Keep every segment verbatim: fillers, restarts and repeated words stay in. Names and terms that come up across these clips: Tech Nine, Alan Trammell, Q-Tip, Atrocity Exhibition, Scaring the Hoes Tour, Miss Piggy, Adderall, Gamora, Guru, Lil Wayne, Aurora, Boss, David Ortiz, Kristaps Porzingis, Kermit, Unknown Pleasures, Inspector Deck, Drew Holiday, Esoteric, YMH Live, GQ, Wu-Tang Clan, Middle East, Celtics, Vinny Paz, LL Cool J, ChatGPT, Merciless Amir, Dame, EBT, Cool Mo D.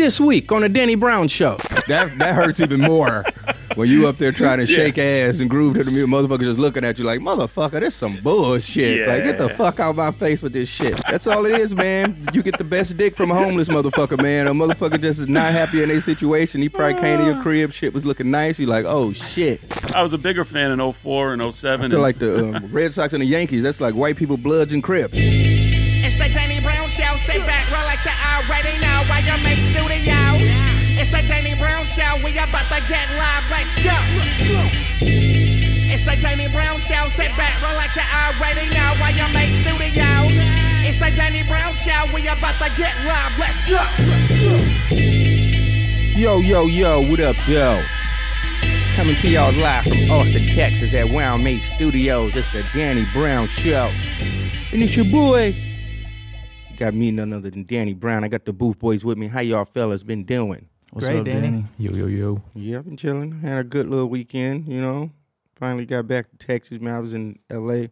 this week on the Danny Brown Show. That that hurts even more when you up there trying to yeah. shake ass and groove to the music. Motherfucker just looking at you like, motherfucker, this some bullshit. Yeah. Like, get the fuck out of my face with this shit. That's all it is, man. You get the best dick from a homeless motherfucker, man. A motherfucker just is not happy in their situation. He probably came to your crib, shit was looking nice. You like, oh shit. I was a bigger fan in oh four and oh seven. I feel and- like the um, Red Sox and the Yankees. That's like white people, Bloods and Crips. It's the Danny Brown Show. Sit back, relax, you already know why you make studios. It's the Danny Brown Show. We about to get live. Let's go. It's the Danny Brown Show. Sit back, relax, you already know why you make studios. It's the Danny Brown Show. We about to get live. Let's go. Yo, yo, yo. What up, yo? Coming to y'all live from Austin, Texas at Wild Mate Studios. It's the Danny Brown Show. And it's your boy. You got me none other than Danny Brown. I got the Booth Boys with me. How y'all fellas been doing? What's Great, up, Danny? Danny? Yo, yo, yo. Yeah, I've been chilling. Had a good little weekend, you know. Finally got back to Texas, man. I was in L A.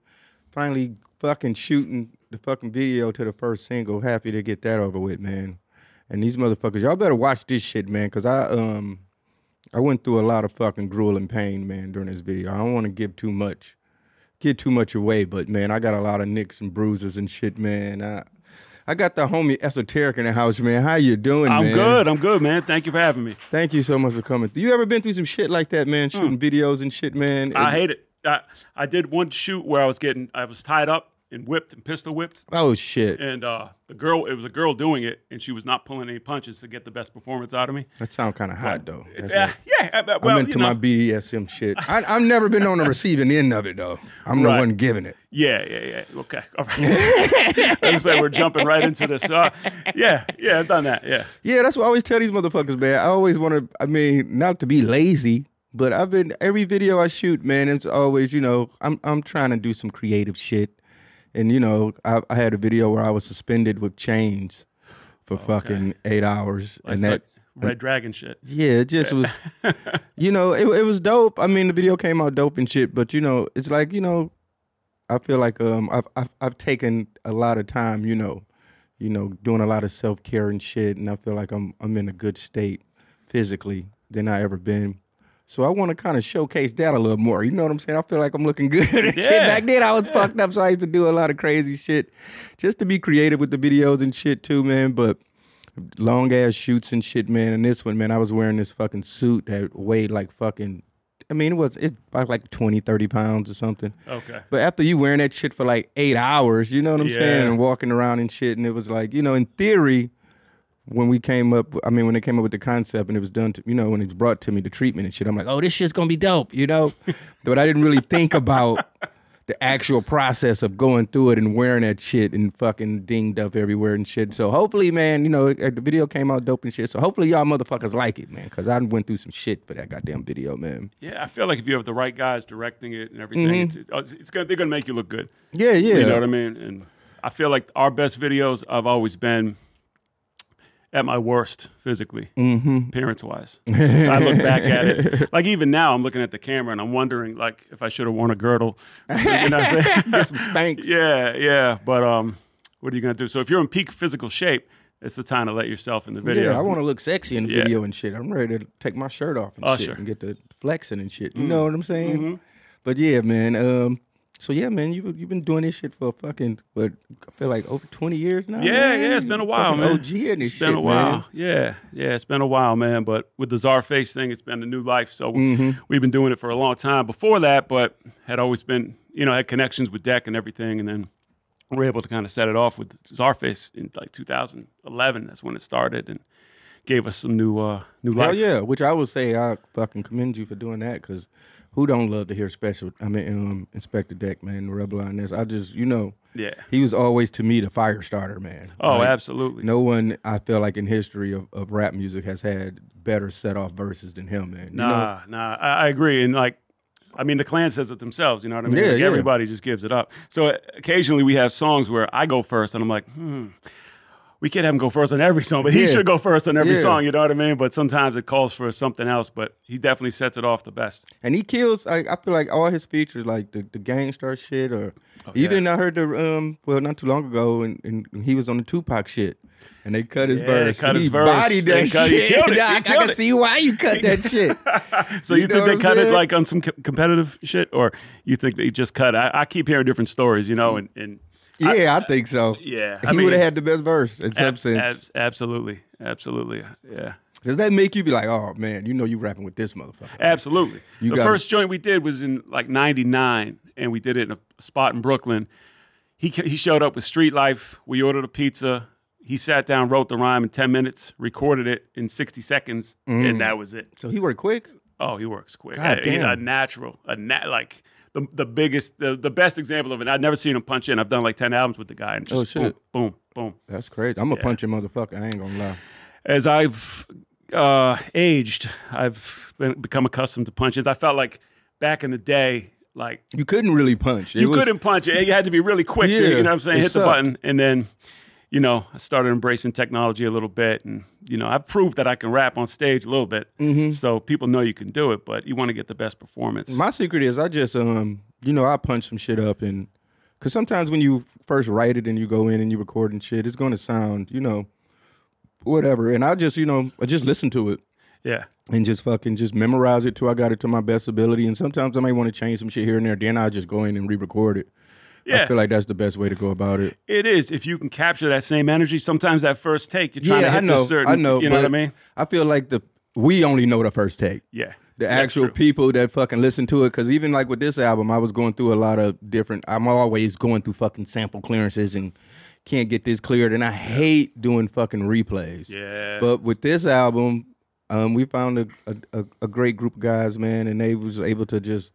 Finally fucking shooting the fucking video to the first single. Happy to get that over with, man. And these motherfuckers, y'all better watch this shit, man, because I, um... I went through a lot of fucking grueling pain, man, during this video. I don't want to give too much, get too much away, but, man, I got a lot of nicks and bruises and shit, man. I, I got the homie Esoteric in the house, man. How you doing, I'm man? I'm good. I'm good, man. Thank you for having me. Thank you so much for coming. You ever been through some shit like that, man, shooting mm. videos and shit, man? I hate it. I, I did one shoot where I was getting, I was tied up and whipped and pistol whipped. Oh, shit. And uh, the girl, it was a girl doing it, and she was not pulling any punches to get the best performance out of me. That sounds kind of hot, though. It's, uh, like, yeah. Well, I'm into you know. my B D S M shit. I, I've never been on the receiving end of it, though. I'm right. the one giving it. Yeah, yeah, yeah. Okay. All right. Looks like we're jumping right into this. Uh, yeah, yeah, I've done that, yeah. Yeah, that's what I always tell these motherfuckers, man. I always want to, I mean, not to be lazy, but I've been, every video I shoot, man, it's always, you know, I'm I'm trying to do some creative shit. And, you know, I, I had a video where I was suspended with chains for okay. fucking eight hours. Well, and that like Red and, Dragon shit. Yeah, it just was, you know, it it was dope. I mean, the video came out dope and shit. But, you know, it's like, you know, I feel like um I've I've, I've taken a lot of time, you know, you know, doing a lot of self-care and shit. And I feel like I'm I'm in a good state physically than I ever been. So I want to kind of showcase that a little more. You know what I'm saying? I feel like I'm looking good. Yeah. Shit. Back then I was yeah. fucked up, so I used to do a lot of crazy shit just to be creative with the videos and shit too, man. But long ass shoots and shit, man. And this one, man, I was wearing this fucking suit that weighed like fucking, I mean, it was it's like twenty, thirty pounds or something. Okay. But after you wearing that shit for like eight hours, you know what I'm yeah. saying? And walking around and shit. And it was like, you know, in theory, when we came up, I mean, when they came up with the concept and it was done, to, you know, when it was brought to me, the treatment and shit, I'm like, oh, this shit's gonna be dope, you know? But I didn't really think about the actual process of going through it and wearing that shit and fucking dinged up everywhere and shit. So hopefully, man, you know, the video came out dope and shit. So hopefully y'all motherfuckers like it, man, because I went through some shit for that goddamn video, man. Yeah, I feel like if you have the right guys directing it and everything, mm-hmm. it's, it's, it's gonna, they're gonna make you look good. Yeah, yeah. You know what I mean? And I feel like our best videos I've always been at my worst physically, mm-hmm. appearance-wise. I look back at it. Like, even now, I'm looking at the camera, and I'm wondering, like, if I should have worn a girdle. Or you know what I'm saying? Get some spanks. Yeah, yeah. But um, what are you going to do? So if you're in peak physical shape, it's the time to let yourself in the video. Yeah, I want to look sexy in the yeah. video and shit. I'm ready to take my shirt off and oh, shit sure. and get the flexing and shit. You mm-hmm. know what I'm saying? Mm-hmm. But, yeah, man. Um, so, yeah, man, you've, you've been doing this shit for a fucking, what, I feel like over twenty years now? Yeah, man. yeah, it's been a while, fucking man. O G in this shit, It's been shit, a while. Man. Yeah, yeah, it's been a while, man. But with the Czarface thing, it's been a new life. So mm-hmm. we've been doing it for a long time before that, but had always been, you know, had connections with Deck and everything. And then we were able to kind of set it off with Czarface in like two thousand eleven. That's when it started and gave us some new, uh, new life. Hell yeah, which I would say I fucking commend you for doing that because who don't love to hear special? I mean, um, Inspector Deck, man, the Rebel on this. I just, you know, yeah, he was always to me the fire starter, man. Oh, like, absolutely. No one, I feel like, in history of, of rap music has had better set off verses than him, man. You nah, know? nah, I, I agree. And like, I mean, the Clan says it themselves. You know what I mean? Yeah, like, yeah. Everybody just gives it up. So occasionally we have songs where I go first, and I'm like, hmm. we can't have him go first on every song, but he yeah. should go first on every yeah. song, you know what I mean? But sometimes it calls for something else, but he definitely sets it off the best. And he kills, I, I feel like all his features, like the, the gangster shit, or oh, even yeah. I heard the, um, well, not too long ago, and, and he was on the Tupac shit, and they cut his yeah, verse. They cut his he verse. Bodied that they cut, shit. He killed it. I, I can it. see why you cut that shit. So you, you think they cut saying? it like on some co- competitive shit, or you think they just cut? I, I keep hearing different stories, you know, and, and yeah, I, I think so. Yeah, I he would have had the best verse in ab- some sense. Ab- absolutely, absolutely, yeah. Does that make you be like, oh man, you know you rapping with this motherfucker? Absolutely. You the first it. joint we did was in like ninety-nine, and we did it in a spot in Brooklyn. He he showed up with Street Life. We ordered a pizza. He sat down, wrote the rhyme in ten minutes, recorded it in sixty seconds, mm. and that was it. So he worked quick? Oh, he works quick. God damn. He's a natural, a nat like. The, the biggest, the, the best example of it. I've never seen him punch in. I've done like ten albums with the guy and just oh, shit. boom, boom, boom. That's crazy. I'm a yeah. punching motherfucker. I ain't gonna lie. As I've uh, aged, I've been, become accustomed to punches. I felt like back in the day, like... You couldn't really punch. It you was... couldn't punch it. You had to be really quick yeah, to, you know what I'm saying, hit sucked. the button. And then, you know, I started embracing technology a little bit. And, you know, I've proved that I can rap on stage a little bit. Mm-hmm. So people know you can do it, but you want to get the best performance. My secret is I just, um, you know, I punch some shit up. And because sometimes when you first write it and you go in and you record and shit, it's going to sound, you know, whatever. And I just, you know, I just listen to it. Yeah. And just fucking just memorize it till I got it to my best ability. And sometimes I may want to change some shit here and there. Then I just go in and re-record it. Yeah. I feel like that's the best way to go about it. It is. If you can capture that same energy, sometimes that first take, you're trying yeah, to hit I know, a certain... I know. You know what I mean? I feel like the we only know the first take. Yeah. The actual people that fucking listen to it. Because even like with this album, I was going through a lot of different... I'm always going through fucking sample clearances and can't get this cleared. And I hate doing fucking replays. Yeah. But with this album, um, we found a, a, a great group of guys, man. And they was able to just...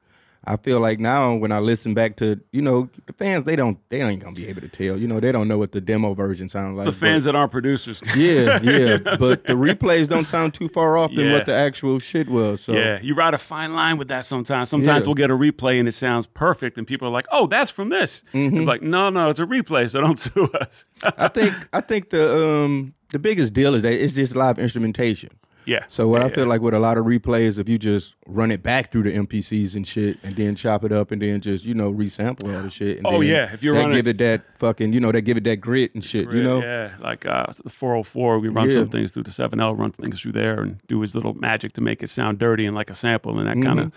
I feel like now when I listen back to, you know, the fans, they don't, they ain't going to be able to tell. You know, they don't know what the demo version sounds like. The fans but, that aren't producers. Yeah, yeah. You know but the replays don't sound too far off than yeah. what the actual shit was. So. Yeah, you ride a fine line with that sometimes. Sometimes yeah. we'll get a replay and it sounds perfect and people are like, oh, that's from this. Mm-hmm. And like, no, no, it's a replay, so don't sue us. I think I think the um, the biggest deal is that it's just live instrumentation. Yeah. So what yeah, I feel yeah. like with a lot of replays, if you just run it back through the M P Cs and shit, and then chop it up, and then just you know resample all the shit. And oh then yeah, if you're running, give it that fucking you know they give it that grit and shit. Grit, you know, yeah, like uh, the four oh four, we run yeah. some things through the seven L, run things through there, and do his little magic to make it sound dirty and like a sample and that mm-hmm. kind of.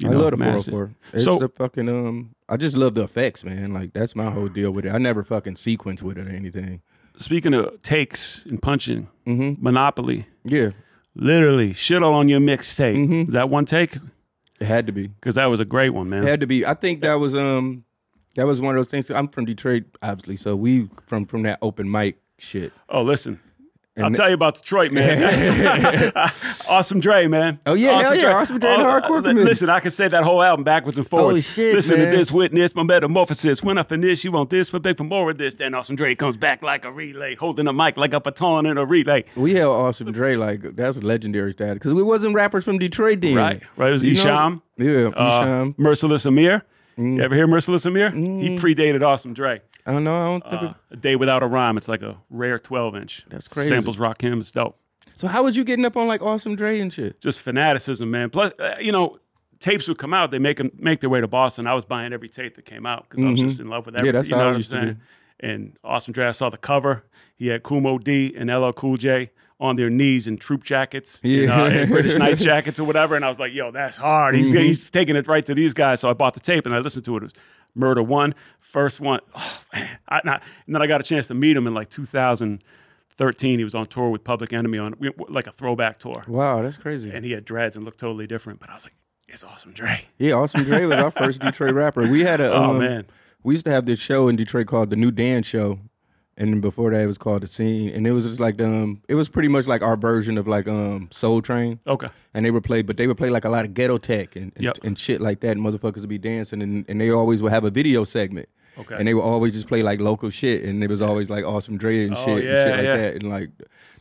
You I know, love the four oh four. It's so, the fucking um. I just love the effects, man. Like that's my whole deal with it. I never fucking sequence with it or anything. Speaking of takes and punching, mm-hmm. Monopoly. Yeah. Literally, shit all on your mixtape. Mm-hmm. Is that one take? It had to be. Because that was a great one, man. It had to be. I think that was um, that was one of those things. I'm from Detroit, obviously, so we from from that open mic shit. Oh, listen. And I'll th- tell you about Detroit, man. Awesome Dre, man. Oh, yeah, awesome hell yeah. Dre. Awesome Dre, oh, hardcore uh, listen, I can say that whole album backwards and forwards. Holy shit, listen man. to this, witness my metamorphosis. When I finish, you want this, but beg for more of this. Then Awesome Dre comes back like a relay, holding a mic like a baton in a relay. We held Awesome Dre like, that's legendary status. Because we wasn't rappers from Detroit then. Right, right. It was Esham. Yeah, Esham. Uh, Merciless Amir. Mm. You ever hear Merciless Amir? Mm. He predated Awesome Dre. I don't know. I don't think uh, it... A Day Without a Rhyme. It's like a rare twelve inch. That's crazy. Samples Rakim. It's dope. So how was you getting up on like Awesome Dre and shit? Just fanaticism, man. Plus, uh, you know, tapes would come out. They make them, make their way to Boston. I was buying every tape that came out because mm-hmm. I was just in love with everything. Yeah, that's you know how I used to do. And Awesome Dre, I saw the cover. He had Cool Mo D and L L Cool J on their knees in troop jackets, yeah. and, uh, and British Knights jackets or whatever. And I was like, yo, that's hard. He's, mm-hmm. he's taking it right to these guys. So I bought the tape and I listened to it. It was Murder One, first one. Oh, man. I, not, and then I got a chance to meet him in like two thousand thirteen. He was on tour with Public Enemy on we, like a throwback tour. Wow, that's crazy. And he had dreads and looked totally different. But I was like, it's Awesome Dre. Yeah, Awesome Dre was our first Detroit rapper. We had a, um, oh, man. We used to have this show in Detroit called The New Dan Show. And before that, it was called The Scene. And it was just like, um, it was pretty much like our version of like um, Soul Train. Okay. And they would play, but they would play like a lot of ghetto tech and, and, yep. and shit like that. And motherfuckers would be dancing. And, and they always would have a video segment. Okay. And they would always just play like local shit. And it was always like Awesome Dre and oh, shit yeah, and shit like yeah. that. And like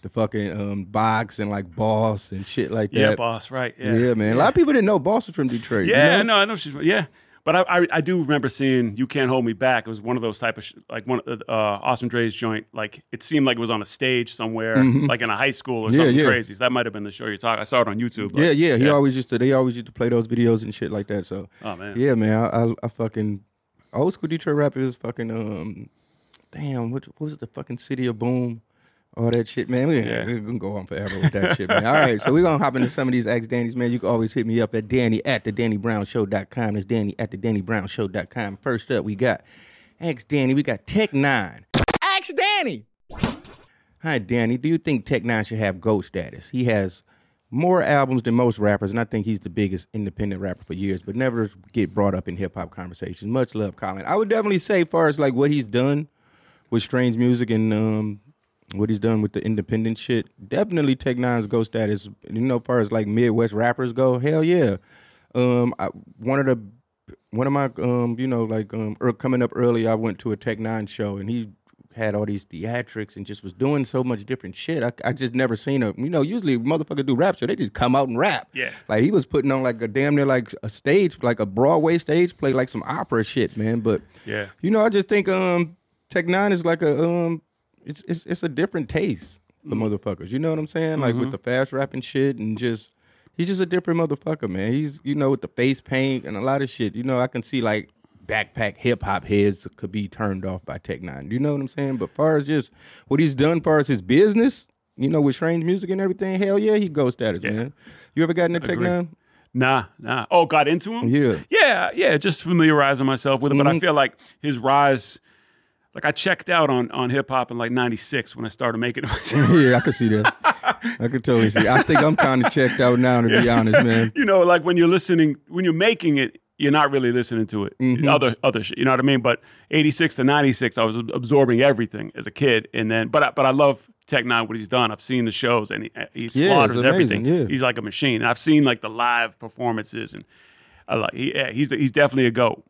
the fucking um, Box and like Boss and shit like that. Yeah, Boss, right. Yeah, yeah man. Yeah. A lot of people didn't know Boss was from Detroit. Yeah, you know? no, I know she's from, yeah. But I, I I do remember seeing You Can't Hold Me Back. It was one of those type of, sh- like one of uh, Awesome Dre's joint. Like it seemed like it was on a stage somewhere, mm-hmm. like in a high school or yeah, something yeah. crazy. So that might have been the show you're talking. I saw it on YouTube. But, yeah, yeah, yeah. He always used to, they always used to play those videos and shit like that. So, oh man. Yeah, man. I, I, I fucking, old school Detroit rap is fucking, um, damn, what, what was it? The fucking City of Boom. All that shit, man. We're yeah. we gonna go on forever with that shit, man. All right, so we're gonna hop into some of these Ask Danny's, man. You can always hit me up at Danny at the Danny Brown Show dot com. It's Danny at the Danny Brown Show dot com. First up, we got Ask Danny. We got Tech Nine. Ask Danny. Hi, Danny. Do you think Tech Nine should have GOAT status? He has more albums than most rappers, and I think he's the biggest independent rapper for years, but never get brought up in hip hop conversations. Much love, Colin. I would definitely say, as far as like what he's done with Strange Music and um. what he's done with the independent shit, definitely Tech Nine's GOAT status. You know, as far as like Midwest rappers go, hell yeah. Um, I, one of the, one of my, um, you know, like um, er, coming up early, I went to a Tech Nine show and he had all these theatrics and just was doing so much different shit. I, I just never seen a, you know, usually motherfuckers do rap show, they just come out and rap. Yeah. Like he was putting on like a damn near like a stage, like a Broadway stage play, like some opera shit, man. But yeah, you know, I just think um, Tech Nine is like a um. It's it's it's a different taste for motherfuckers. You know what I'm saying? Like mm-hmm. with the fast rapping shit and just, he's just a different motherfucker, man. He's, you know, with the face paint and a lot of shit. You know, I can see like backpack hip hop heads could be turned off by Tech Nine. You know what I'm saying? But far as just what he's done, far as his business, you know, with Strange Music and everything, hell yeah, he GOAT status, yeah. man. You ever gotten into Tech Nine? Nah, nah. Oh, got into him? Yeah, yeah, yeah. Just familiarizing myself with him, mm-hmm. but I feel like his rise. Like I checked out on, on hip hop in like ninety-six when I started making it. Yeah, I could see that. I could totally see. I think I'm kind of checked out now, to yeah. be honest, man. You know, like when you're listening, when you're making it, you're not really listening to it. Mm-hmm. Other other shit, you know what I mean? But eighty-six to ninety-six, I was absorbing everything as a kid, and then but I, but I love Tech Nine, what he's done. I've seen the shows, and he, he slaughters yeah, everything. Yeah. He's like a machine. And I've seen like the live performances, and I like he, yeah, he's he's definitely a GOAT.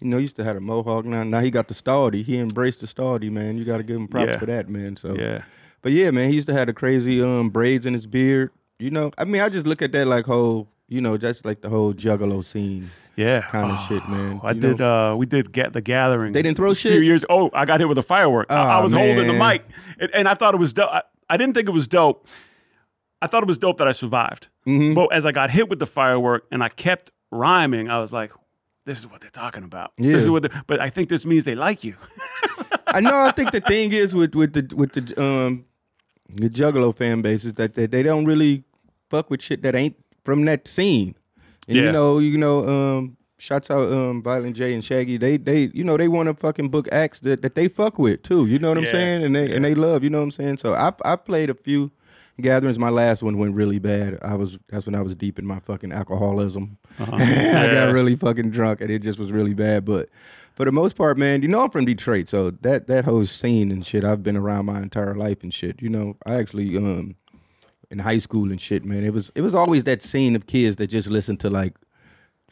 You know, he used to have a mohawk. Now, now he got the Staldy. He embraced the Staldy, man. You got to give him props yeah. for that, man. So, yeah. But yeah, man, he used to have the crazy um, braids in his beard. You know, I mean, I just look at that like whole, you know, just like the whole Juggalo scene. Yeah. Kind of oh, shit, man. You I know? did, uh, we did get the Gathering. They didn't throw shit? A few years. Oh, I got hit with a firework. Oh, I, I was man. holding the mic, and, and I thought it was dope. I, I didn't think it was dope. I thought it was dope that I survived. Mm-hmm. But as I got hit with the firework and I kept rhyming, I was like, this is what they're talking about. Yeah. This is what. But I think this means they like you. I know. I think the thing is with with the with the um the Juggalo fan base is that they, they don't really fuck with shit that ain't from that scene. And yeah. you know, you know, um, shouts out um Violent J and Shaggy. They they you know they want to fucking book acts that, that they fuck with too. You know what I'm yeah. saying? And they yeah. and they love. You know what I'm saying? So I I played a few gatherings. My last one went really bad. I was that's when I was deep in my fucking alcoholism. Uh-huh. I got really fucking drunk and it just was really bad. But for the most part, man, you know I'm from Detroit, so that that whole scene and shit, I've been around my entire life and shit. You know, I actually um in high school and shit, man, it was it was always that scene of kids that just listen to like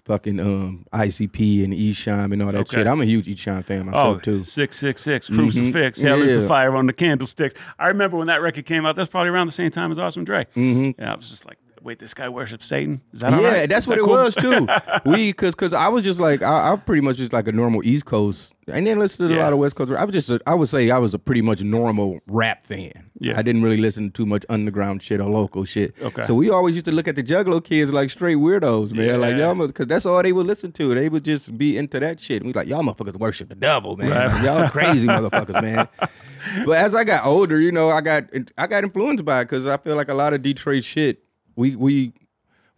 fucking um, I C P and E-shine and all that okay. shit. I'm a huge E-shine fan myself, oh, too. six six six, Crucifix, mm-hmm. Hell yeah. Is the Fire on the Candlesticks. I remember when that record came out, that's probably around the same time as Awesome Dre. Mm-hmm. And I was just like, wait, this guy worships Satan? Is that all yeah, right? Yeah, that's Is what that it cool? was, too. We, because because I was just like, I, I pretty much just like a normal East Coast. And then listened to yeah. a lot of West Coast. I was just, a, I would say I was a pretty much normal rap fan. Yeah. I didn't really listen to too much underground shit or local shit. Okay. So we always used to look at the Juggalo kids like straight weirdos, man. Yeah. Like y'all, because that's all they would listen to. They would just be into that shit. And we like y'all motherfuckers worship the devil, man. Right. Like, y'all crazy motherfuckers, man. But as I got older, you know, I got I got influenced by it because I feel like a lot of Detroit shit. We we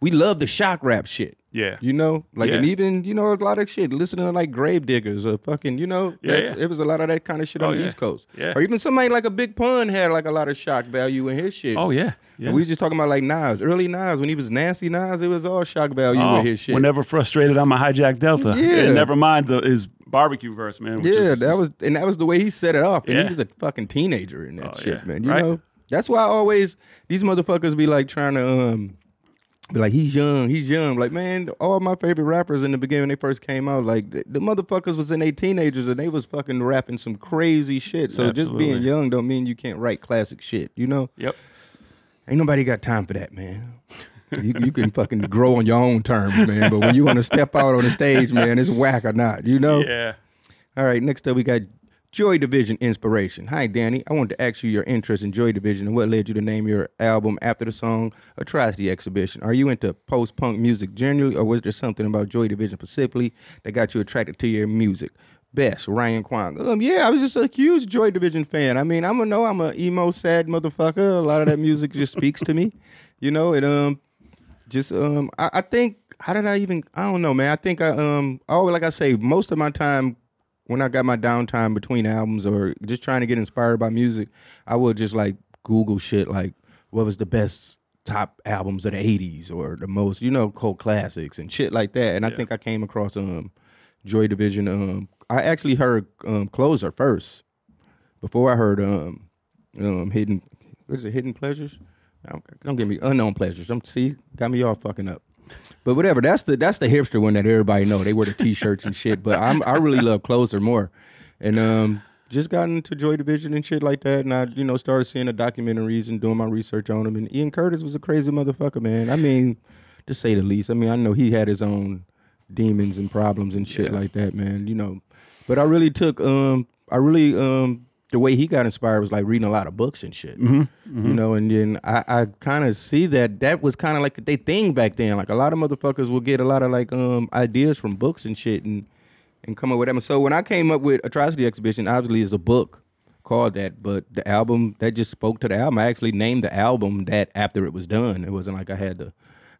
we love the shock rap shit. Yeah. You know? Like, yeah. and even, you know, a lot of shit. Listening to, like, Grave Diggers or fucking, you know? Yeah, yeah. It was a lot of that kind of shit oh, on the yeah. East Coast. Yeah. Or even somebody like a Big Pun had, like, a lot of shock value in his shit. Oh, yeah. yeah. And we was just talking about, like, Nas. Early Nas, when he was Nasty Nas, it was all shock value oh, in his shit. Whenever frustrated, I'm a hijack Delta. Yeah. And never mind the, his barbecue verse, man. Which yeah, is, that was, and that was the way he set it off. And yeah. he was a fucking teenager in that oh, shit, yeah. man. You right? know? That's why I always, these motherfuckers be, like, trying to, um... Be like, he's young, he's young. Like, man, all my favorite rappers in the beginning when they first came out, like, the, the motherfuckers was in their teenagers and they was fucking rapping some crazy shit. So Absolutely. Just being young don't mean you can't write classic shit, you know? Yep. Ain't nobody got time for that, man. you, you can fucking grow on your own terms, man. But when you want to step out on the stage, man, it's whack or not, you know? Yeah. All right, next up we got Joy Division inspiration. Hi, Danny. I wanted to ask you your interest in Joy Division and what led you to name your album after the song Atrocity Exhibition. Are you into post-punk music generally, or was there something about Joy Division specifically that got you attracted to your music? Best, Ryan Kwong. Um, yeah, I was just a huge Joy Division fan. I mean, I'm a know I'm an emo, sad motherfucker. A lot of that music just speaks to me, you know. And um, just um, I, I think how did I even? I don't know, man. I think I um, oh, like I say, most of my time when I got my downtime between albums or just trying to get inspired by music, I would just like Google shit like what was the best top albums of the eighties or the most, you know, cult classics and shit like that. And yeah. I think I came across um, Joy Division um. I actually heard um, Closer first before I heard um, um, Hidden, what is it, Hidden Pleasures? Don't, don't get me, Unknown Pleasures. I'm, see, got me all fucking up. But whatever, that's the that's the hipster one that everybody know. They wear the T-shirts and shit, but I'm, I really love Closer more. And um, just got into Joy Division and shit like that, and I you know started seeing the documentaries and doing my research on them. And Ian Curtis was a crazy motherfucker, man. I mean, to say the least. I mean, I know he had his own demons and problems and shit yes. like that, man, you know. But I really took, um, I really, um, the way he got inspired was like reading a lot of books and shit, mm-hmm, mm-hmm. you know, and then I, I kind of see that that was kind of like they thing back then. Like a lot of motherfuckers will get a lot of like um, ideas from books and shit and, and come up with them. So when I came up with Atrocity Exhibition, obviously it's a book called that, but the album, that just spoke to the album. I actually named the album that after it was done. It wasn't like I had to,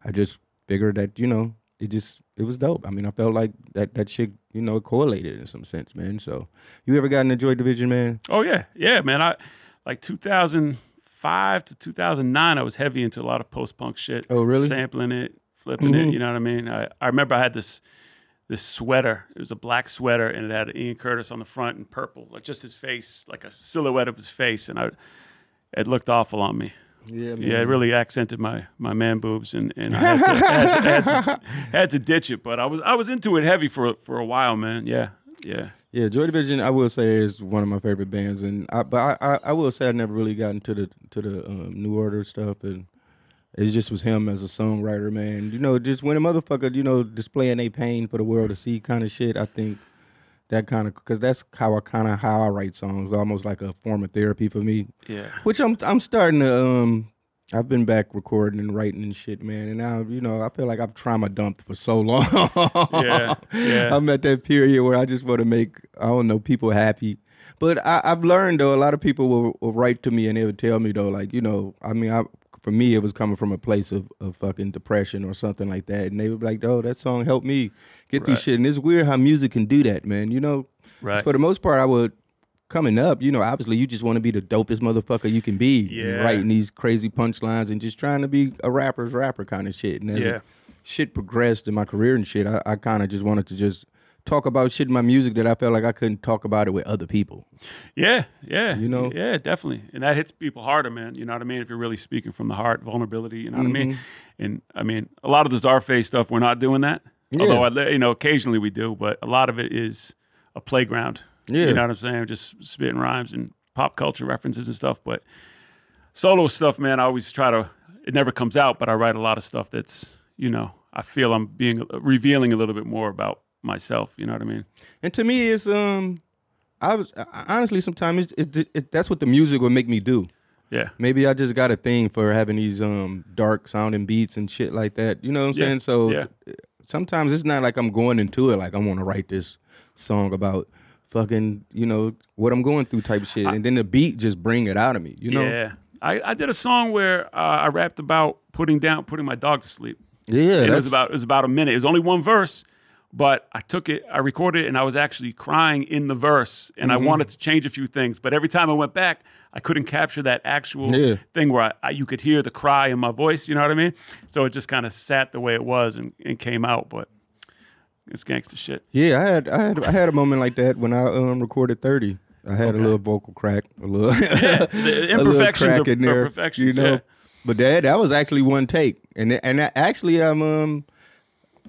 I just figured that, you know, it just, it was dope. I mean, I felt like that, that shit, you know, correlated in some sense, man. So you ever gotten a Joy Division, man? Oh, yeah. Yeah, man. I like two thousand five to two thousand nine, I was heavy into a lot of post-punk shit. Oh, really? Sampling it, flipping mm-hmm. it, you know what I mean? I, I remember I had this this sweater. It was a black sweater, and it had Ian Curtis on the front in purple, like just his face, like a silhouette of his face, and I it looked awful on me. Yeah, yeah, it really accented my my man boobs, and, and I had to, had, to, had, to, had, to, had to ditch it. But I was I was into it heavy for for a while, man. Yeah, yeah, yeah. Joy Division, I will say, is one of my favorite bands, and I, but I, I, I will say I never really got into the to the um, New Order stuff, and it just was him as a songwriter, man. You know, just when a motherfucker, you know, displaying their pain for the world to see, kind of shit. I think that kind of, because that's how I kind of how I write songs, almost like a form of therapy for me. Yeah. Which I'm I'm starting to um I've been back recording and writing and shit, man. And now, you know, I feel like I've trauma dumped for so long. yeah. Yeah. I'm at that period where I just want to make I don't know people happy. But I, I've learned though a lot of people will, will write to me and they would tell me though like you know I mean I. For me, it was coming from a place of, of fucking depression or something like that. And they were like, oh, that song helped me get right. through shit. And it's weird how music can do that, man. You know, right. for the most part, I would, coming up, you know, obviously you just want to be the dopest motherfucker you can be. Yeah. Writing these crazy punchlines and just trying to be a rapper's rapper kind of shit. And as yeah. shit progressed in my career and shit, I, I kind of just wanted to just talk about shit in my music that I felt like I couldn't talk about it with other people. Yeah, yeah. You know? Yeah, definitely. And that hits people harder, man. You know what I mean? If you're really speaking from the heart, vulnerability, you know mm-hmm. what I mean? And, I mean, a lot of the Czarface stuff, we're not doing that. Yeah. Although, I, you know, occasionally we do, but a lot of it is a playground. Yeah. You know what I'm saying? Just spitting rhymes and pop culture references and stuff. But solo stuff, man, I always try to, it never comes out, but I write a lot of stuff that's, you know, I feel I'm being, revealing a little bit more about myself, you know what I mean? And to me, it's um, I was I, honestly sometimes it, it, it, that's what the music would make me do. Yeah, maybe I just got a thing for having these um dark sounding beats and shit like that. You know what I'm yeah. saying? So yeah. sometimes it's not like I'm going into it like I want to write this song about fucking you know what I'm going through type of shit, I, and then the beat just bring it out of me. You know? Yeah, I, I did a song where uh, I rapped about putting down putting my dog to sleep. Yeah, and it was about it was about a minute. It was only one verse. But I took it, I recorded it, and I was actually crying in the verse, and mm-hmm. I wanted to change a few things. But every time I went back, I couldn't capture that actual yeah. thing where I, I, you could hear the cry in my voice, you know what I mean? So it just kind of sat the way it was and, and came out, but it's gangster shit. Yeah, I had I had, I had a moment like that when I um, recorded thirty. I had okay. a little vocal crack, a little, yeah, the imperfections a little crack in there, imperfections, you know? Yeah. But that, that was actually one take. And, and I, actually, I'm... Um,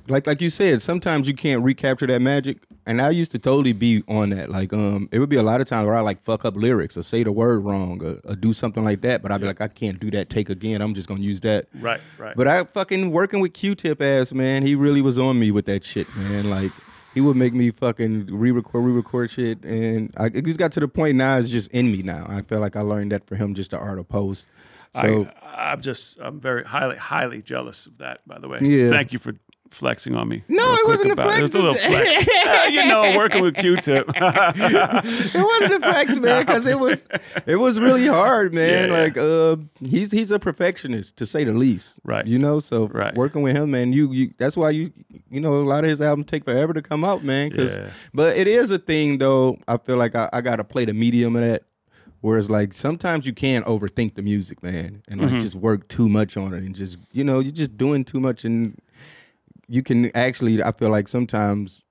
Like like you said, sometimes you can't recapture that magic. And I used to totally be on that. Like, um, it would be a lot of times where I like fuck up lyrics or say the word wrong or, or do something like that. But I'd be like, I can't do that take again. I'm just gonna use that. Right, right. But I fucking working with Q-Tip ass, man. He really was on me with that shit, man. Like, he would make me fucking re-record, re-record shit, and I, it just got to the point now. It's just in me now. I feel like I learned that for him, just the art of post. So I, I'm just, I'm very highly, highly jealous of that. By the way, yeah. Thank you for flexing on me. No, it wasn't a flex. It was a little flex. You know, working with Q-Tip. It wasn't a flex, man, because it was it was really hard, man. Yeah, yeah. Like, uh, he's he's a perfectionist, to say the least. Right. You know, so right. working with him, man, you you that's why you you know a lot of his albums take forever to come out, man. Yeah. But it is a thing, though. I feel like I, I got to play the medium of that. Whereas, like, sometimes you can overthink the music, man, and like mm-hmm. just work too much on it, and just you know you're just doing too much and. You can actually, I feel like sometimes,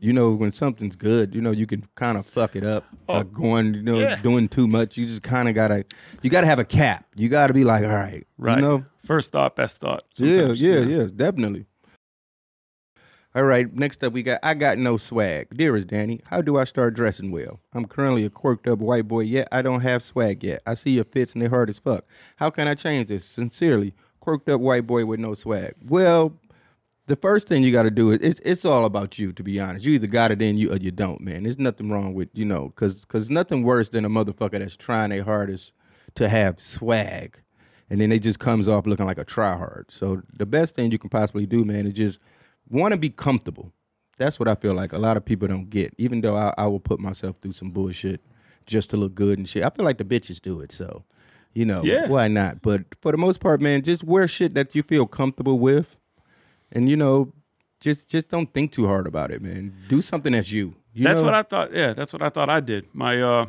you know, when something's good, you know, you can kind of fuck it up. Oh, like going, you know, yeah. doing too much. You just kind of got to, you got to have a cap. You got to be like, all right. Right. You know? First thought, best thought. Sometimes. Yeah, yeah, yeah, yeah, definitely. All right, next up we got, I got no swag. Dearest Danny, how do I start dressing well? I'm currently a corked up white boy, yet I don't have swag yet. I see your fits and they're hard as fuck. How can I change this? Sincerely, corked up white boy with no swag. Well... The first thing you got to do is it's, it's all about you, to be honest. You either got it in you or you don't, man. There's nothing wrong with, you know, because because nothing worse than a motherfucker that's trying their hardest to have swag. And then it just comes off looking like a tryhard. So the best thing you can possibly do, man, is just want to be comfortable. That's what I feel like a lot of people don't get, even though I, I will put myself through some bullshit just to look good and shit. I feel like the bitches do it, so, you know, yeah. why not? But for the most part, man, just wear shit that you feel comfortable with. And, you know, just just don't think too hard about it, man. Do something that's you. you that's know? what I thought. Yeah, that's what I thought I did. My uh,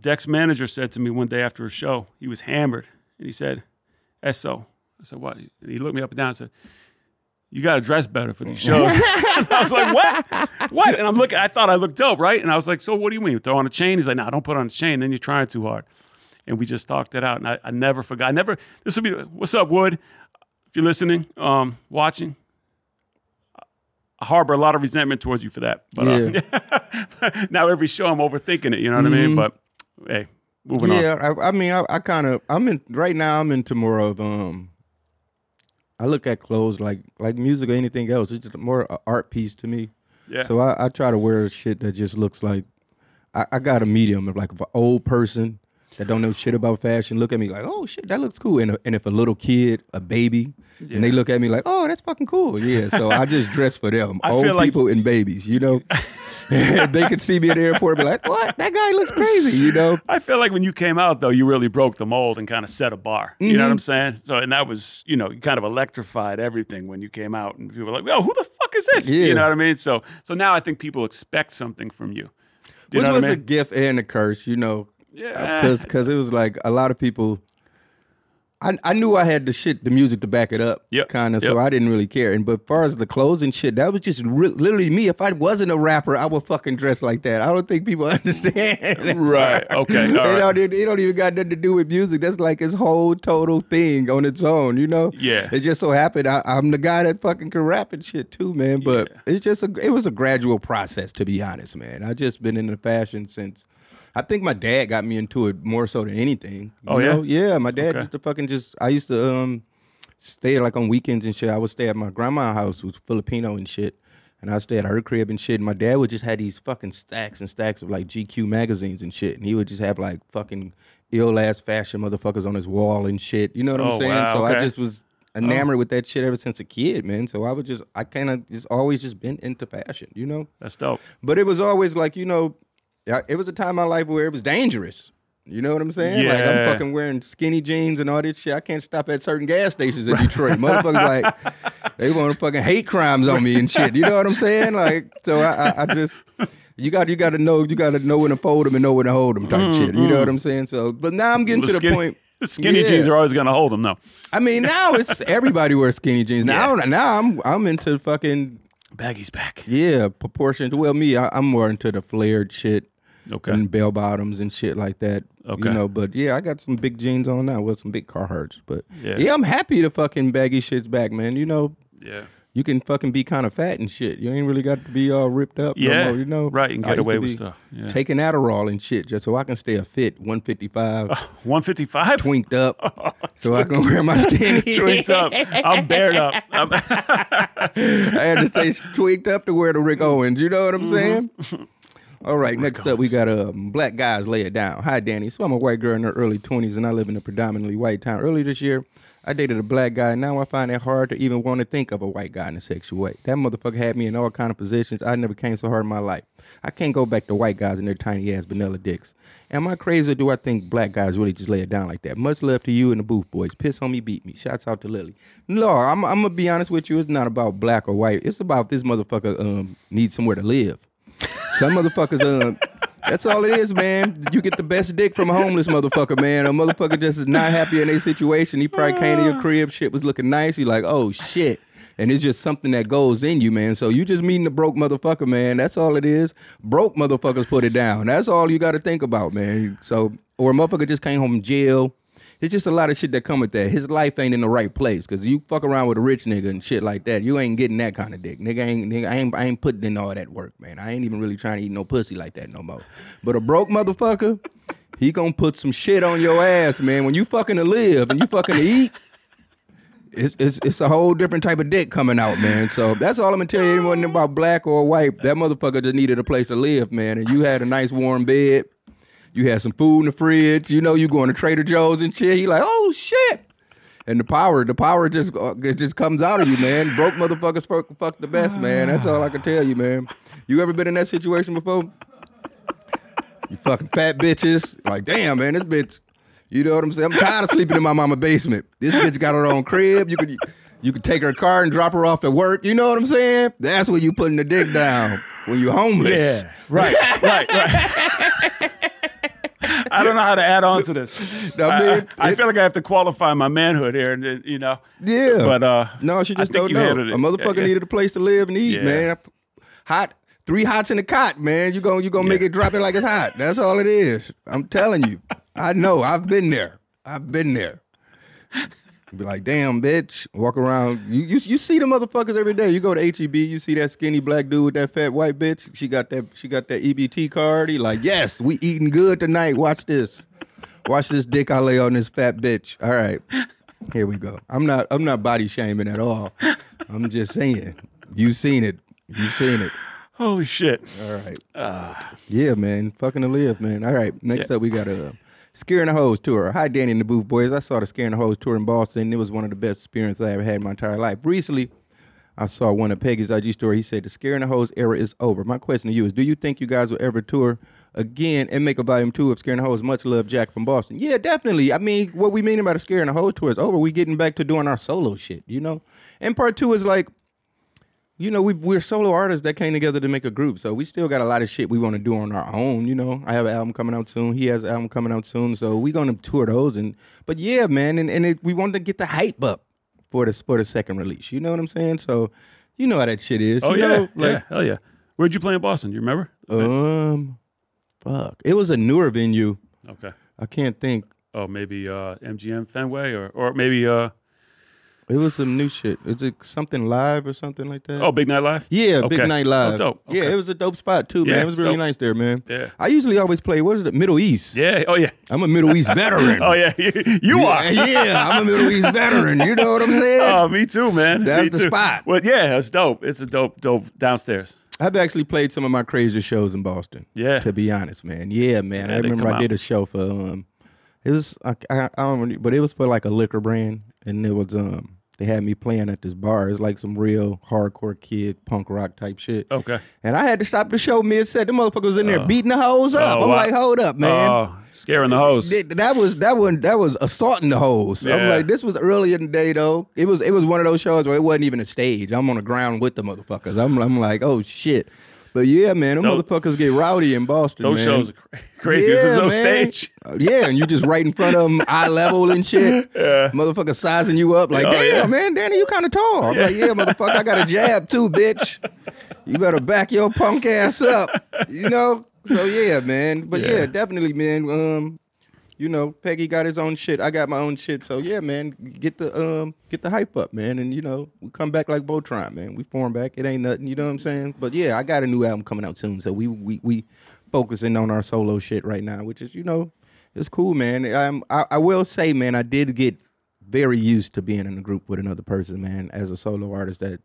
Dex manager said to me one day after a show, he was hammered. And he said, Esso. I said, what? And he looked me up and down and said, you got to dress better for these shows. And I was like, what? What? And I'm looking, I thought I looked dope, right? And I was like, so what do you mean? Throw on a chain? He's like, no, nah, don't put on a chain. Then you're trying too hard. And we just talked it out. And I, I never forgot. I never, this would be, what's up, Wood? You're listening, um, watching. I harbor a lot of resentment towards you for that. But yeah. uh, now every show I'm overthinking it. You know what mm-hmm. I mean? But hey, moving yeah, on. Yeah, I, I mean, I, I kind of, I'm in right now. I'm into more of um. I look at clothes like like music or anything else. It's just more an art piece to me. Yeah. So I, I try to wear shit that just looks like. I, I got a medium of like an old person that don't know shit about fashion, look at me like, oh shit, that looks cool. And, a, and if a little kid, a baby, yeah. and they look at me like, oh, that's fucking cool. Yeah, so I just dress for them. I Old feel like... people and babies, you know? They could see me at the airport and be like, what? That guy looks crazy, you know? I feel like when you came out, though, you really broke the mold and kind of set a bar. Mm-hmm. You know what I'm saying? So, and that was, you know, you kind of electrified everything when you came out. And people were like, yo, who the fuck is this? Yeah. You know what I mean? So, so now I think people expect something from you. Do you Which know what was I mean? A gift and a curse, you know? Yeah, because because it was like a lot of people. I I knew I had the shit, the music to back it up, yep. kind of. Yep. So I didn't really care. And but far as the clothes and shit, that was just re- literally me. If I wasn't a rapper, I would fucking dress like that. I don't think people understand. Right? Okay. All right. Don't, it, it don't even got nothing to do with music. That's like his whole total thing on its own. You know? Yeah. It just so happened I, I'm the guy that fucking can rap and shit too, man. But yeah. it's just a it was a gradual process, to be honest, man. I just been in the fashion since. I think my dad got me into it more so than anything. You oh, know? yeah? Yeah, my dad okay. used to fucking just, I used to um, stay like on weekends and shit. I would stay at my grandma's house, who was Filipino and shit. And I'd stay at her crib and shit. And my dad would just have these fucking stacks and stacks of like G Q magazines and shit. And he would just have like fucking ill-ass fashion motherfuckers on his wall and shit. You know what I'm oh, saying? Wow, so okay. I just was enamored oh. with that shit ever since a kid, man. So I would just, I kind of just always just been into fashion, you know? That's dope. But it was always like, you know, it was a time in my life where it was dangerous. You know what I'm saying? Yeah. Like, I'm fucking wearing skinny jeans and all this shit. I can't stop at certain gas stations in right. Detroit. Motherfuckers, like, they want to fucking hate crimes on me and shit. You know what I'm saying? Like, so I, I, I just, you got you got to know, you got to know when to fold them and know when to hold them type mm, shit. You mm. know what I'm saying? So, but now I'm getting to the skinny. point. Skinny yeah. jeans are always going to hold them, though. I mean, now it's, everybody wears skinny jeans. Now, yeah. now I'm, I'm into fucking. Baggy's back. Yeah, proportioned. Well, me, I, I'm more into the flared shit. Okay. And bell bottoms and shit like that. Okay. You know, but yeah, I got some big jeans on now with some big Carhartts. But yeah. yeah, I'm happy the fucking baggy shit's back, man. You know. Yeah. you can fucking be kind of fat and shit. You ain't really got to be all ripped up. Yeah, no more, you know? Right. You can get away with stuff. Yeah. Taking Adderall and shit just so I can stay a fit one fifty-five. Uh, one fifty-five? Twinked up. Oh, so twink- I can wear my skinny. Twinked up. I'm bared up. I'm I had to stay twinked up to wear the Rick Owens. You know what I'm mm-hmm. saying? All right, next up, we got uh, Black Guys Lay It Down. Hi, Danny. So I'm a white girl in her early twenties, and I live in a predominantly white town. Early this year, I dated a black guy, and now I find it hard to even want to think of a white guy in a sexual way. That motherfucker had me in all kind of positions. I never came so hard in my life. I can't go back to white guys and their tiny-ass vanilla dicks. Am I crazy, or do I think black guys really just lay it down like that? Much love to you and the Booth Boys. Piss on me, beat me. Shouts out to Lily. No, I'm, I'm going to be honest with you. It's not about black or white. It's about this motherfucker um, needs somewhere to live. Some motherfuckers, um, that's all it is, man. You get the best dick from a homeless motherfucker, man. A motherfucker just is not happy in their situation. He probably came to your crib, shit was looking nice. He's like, oh, shit. And it's just something that goes in you, man. So you just meeting a broke motherfucker, man. That's all it is. Broke motherfuckers put it down. That's all you got to think about, man. So, or a motherfucker just came home from jail. It's just a lot of shit that come with that. His life ain't in the right place, because you fuck around with a rich nigga and shit like that, you ain't getting that kind of dick. Nigga ain't, nigga, I ain't, I ain't putting in all that work, man. I ain't even really trying to eat no pussy like that no more. But a broke motherfucker, he gonna put some shit on your ass, man. When you fucking to live and you fucking to eat, It's, it's it's a whole different type of dick coming out, man. So that's all I'm going to tell you. It wasn't about black or white. That motherfucker just needed a place to live, man. And you had a nice warm bed. You had some food in the fridge. You know, you going to Trader Joe's and shit. He like, oh, shit. And the power, the power just it just comes out of you, man. Broke motherfuckers fuck, fuck the best, man. That's all I can tell you, man. You ever been in that situation before? You fucking fat bitches. Like, damn, man, this bitch. You know what I'm saying? I'm tired of sleeping in my mama's basement. This bitch got her own crib. You could you could take her car and drop her off at work. You know what I'm saying? That's when you putting the dick down. When you homeless. Yeah. Right, right, right. I don't know how to add on to this. No, I, man, I, I it, feel like I have to qualify my manhood here, and you know. Yeah. But uh, no, she just don't know. A motherfucker yeah, yeah. needed a place to live and eat, yeah. man. Hot. Three hots in the cot, man. You gonna you gonna yeah. make it drop it like it's hot. That's all it is. I'm telling you. I know. I've been there. I've been there. Be like, damn, bitch. Walk around. You you you see the motherfuckers every day. You go to H E B. You see that skinny black dude with that fat white bitch. She got that. She got that E B T card. He like, yes, we eating good tonight. Watch this. Watch this dick I lay on this fat bitch. All right, here we go. I'm not. I'm not body shaming at all. I'm just saying. You seen it. You seen it. Holy shit. All right. Uh, yeah, man. Fucking to live, man. All right. Next yeah. up, we got a uh, Scaring the Hoes Tour. Hi, Danny and the Booth Boys. I saw the Scaring the Hoes Tour in Boston. It was one of the best experiences I ever had in my entire life. Recently, I saw one of Peggy's I G story. He said, the Scaring the Hoes era is over. My question to you is, do you think you guys will ever tour again and make a volume two of Scaring the Hoes? Much love, Jack from Boston. Yeah, definitely. I mean, what we mean by the Scaring the Hoes Tour is over. We're getting back to doing our solo shit, you know? And part two is like, you know, we, we're solo artists that came together to make a group. So we still got a lot of shit we want to do on our own, you know. I have an album coming out soon. He has an album coming out soon. So we're going to tour those. And But, yeah, man, and, and it, we wanted to get the hype up for the, for the second release. You know what I'm saying? So you know how that shit is. Oh, you yeah. know, like, yeah. Hell, yeah. Where'd you play in Boston? Do you remember? Um, fuck. It was a newer venue. Okay. I can't think. Oh, maybe uh, M G M Fenway or, or maybe... Uh... It was some new shit. Is it something live or something like that? Oh, Big Night Live? Yeah, okay. Big Night Live. Oh, dope. Okay. Yeah, it was a dope spot too, yeah, man. It was really dope. Nice there, man. Yeah. I usually always play, what is it, Middle East? Yeah. Oh, yeah. I'm a Middle East veteran. Oh, yeah. You are. Yeah, yeah, I'm a Middle East veteran. You know what I'm saying? Oh, me too, man. That's me the too. Spot. Well, yeah, it's dope. It's a dope, dope downstairs. I've actually played some of my craziest shows in Boston. Yeah. To be honest, man. Yeah, man. Yeah, I remember I out. did a show for, um, it was, I, I, I don't remember, but it was for like a liquor brand. And it was, um, they had me playing at this bar. It's like some real hardcore kid punk rock type shit. Okay. And I had to stop the show mid-set. The motherfucker was in there uh, beating the hoes up. Oh, I'm wow. like, hold up, man. Oh, scaring the hoes. That was that one. That was assaulting the hoes. Yeah. I'm like, this was early in the day though. It was it was one of those shows where it wasn't even a stage. I'm on the ground with the motherfuckers. I'm I'm like, oh shit. But yeah, man, them those, motherfuckers get rowdy in Boston, those man. Those shows are crazy. Yeah, there's no stage. Uh, yeah, and you just right in front of them, eye level and shit. Yeah. Motherfucker sizing you up like, oh, damn, yeah. man, Danny, you kind of tall. I'm yeah. like, yeah, motherfucker, I got a jab too, bitch. You better back your punk ass up, you know? So yeah, man. But yeah, yeah definitely, man. Um, you know, Peggy got his own shit. I got my own shit. So yeah, man, get the um, get the hype up, man. And you know, we come back like Voltron, man. We form back. It ain't nothing. You know what I'm saying? But yeah, I got a new album coming out soon. So we we we focusing on our solo shit right now, which is, you know, it's cool, man. Um, I I will say, man, I did get very used to being in a group with another person, man. As a solo artist that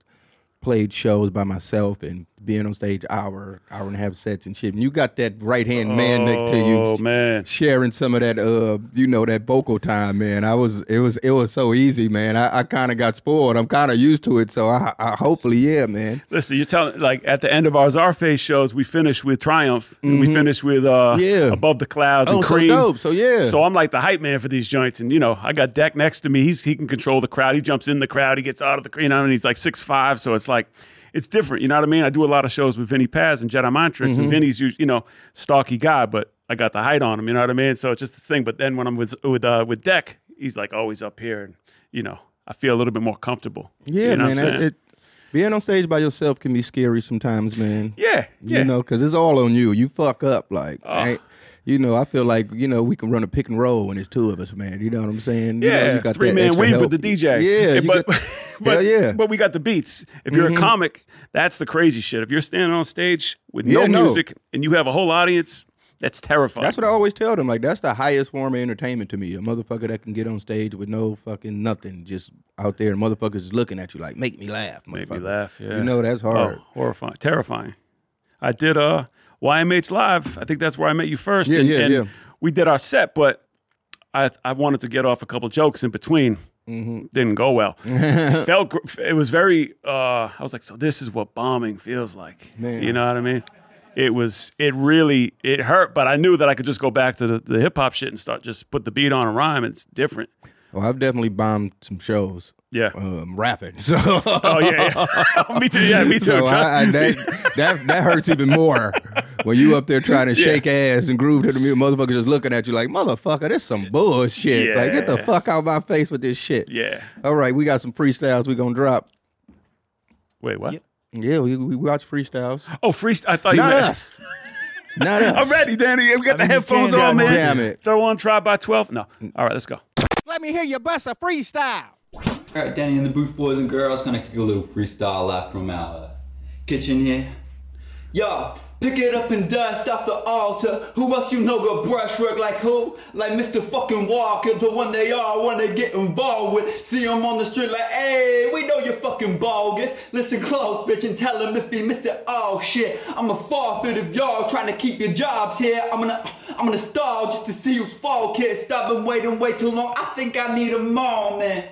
played shows by myself and being on stage hour, hour and a half sets and shit. And you got that right-hand man oh, next to you. Oh, man. Sharing some of that, uh, you know, that vocal time, man. I was, it was, it was so easy, man. I, I kind of got spoiled. I'm kind of used to it. So I, I hopefully, yeah, man. Listen, you're telling, like, at the end of our Czarface shows, we finished with Triumph. And mm-hmm. we finished with uh, yeah. Above the Clouds oh, and Cream. So dope. So, yeah. So I'm like the hype man for these joints. And, you know, I got Deck next to me. He's, he can control the crowd. He jumps in the crowd. He gets out of the crowd. You know, and he's like six five. So it's like, it's different, you know what I mean? I do a lot of shows with Vinny Paz and Jedi Mind Tricks, mm-hmm. and Vinny's, you know, stocky guy, but I got the height on him, you know what I mean? So it's just this thing. But then when I'm with with uh, with Deck, he's like always up here, and you know, I feel a little bit more comfortable. Yeah, you know, man. What I'm saying? It, it, being on stage by yourself can be scary sometimes, man. Yeah, yeah. You know, because it's all on you. You fuck up, like. Oh. Right? You know, I feel like, you know, we can run a pick and roll when it's two of us, man. You know what I'm saying? You yeah, know, you got three man weave help. With the D J. Yeah, and, but, got, but yeah, but we got the beats. If you're mm-hmm. a comic, that's the crazy shit. If you're standing on stage with no yeah, music no. and you have a whole audience, that's terrifying. That's what I always tell them. Like, that's the highest form of entertainment to me. A motherfucker that can get on stage with no fucking nothing, just out there, and motherfuckers looking at you like, make me laugh, motherfucker. Make me laugh. Yeah, you know that's hard. Oh, horrifying, terrifying. I did uh. Y M H Live, I think that's where I met you first. Yeah, and, yeah, and yeah. we did our set, but I I wanted to get off a couple jokes in between. Mm-hmm. Didn't go well. Felt it was very. Uh, I was like, so this is what bombing feels like. Man. You know what I mean? It was. It really. It hurt, but I knew that I could just go back to the, the hip hop shit and start just put the beat on a rhyme. And it's different. Well, I've definitely bombed some shows. Yeah, um, rapping. So, oh yeah, yeah. me too. Yeah, me too. So I, I, that, that that hurts even more when you up there trying to yeah. shake ass and groove to the music. Motherfucker just looking at you like, motherfucker, this some bullshit. Yeah. Like, get the fuck out of my face with this shit. Yeah. All right, we got some freestyles we gonna drop. Wait, what? Yep. Yeah, we we watch freestyles. Oh, freestyle. I thought you not meant us. Not us. I'm ready, Danny. We got I mean, the headphones on, man. Damn it. Throw on Tribe by twelve. No. All right, let's go. Let me hear you bust a freestyle. All right, Danny in the booth, boys and girls, gonna kick a little freestyle out from our kitchen here. Yo, pick it up and dust off the altar. Who else you know got brushwork like who? Like Mister Fucking Walker, the one they all wanna get involved with. See him on the street like, hey, we know you're fucking bogus. Listen close, bitch, and tell him if he miss it. Oh shit, I'm a forfeit if y'all trying to keep your jobs here. I'm gonna, I'm gonna stall just to see who's fall, kid. Stop and wait and wait too long. I think I need a moment.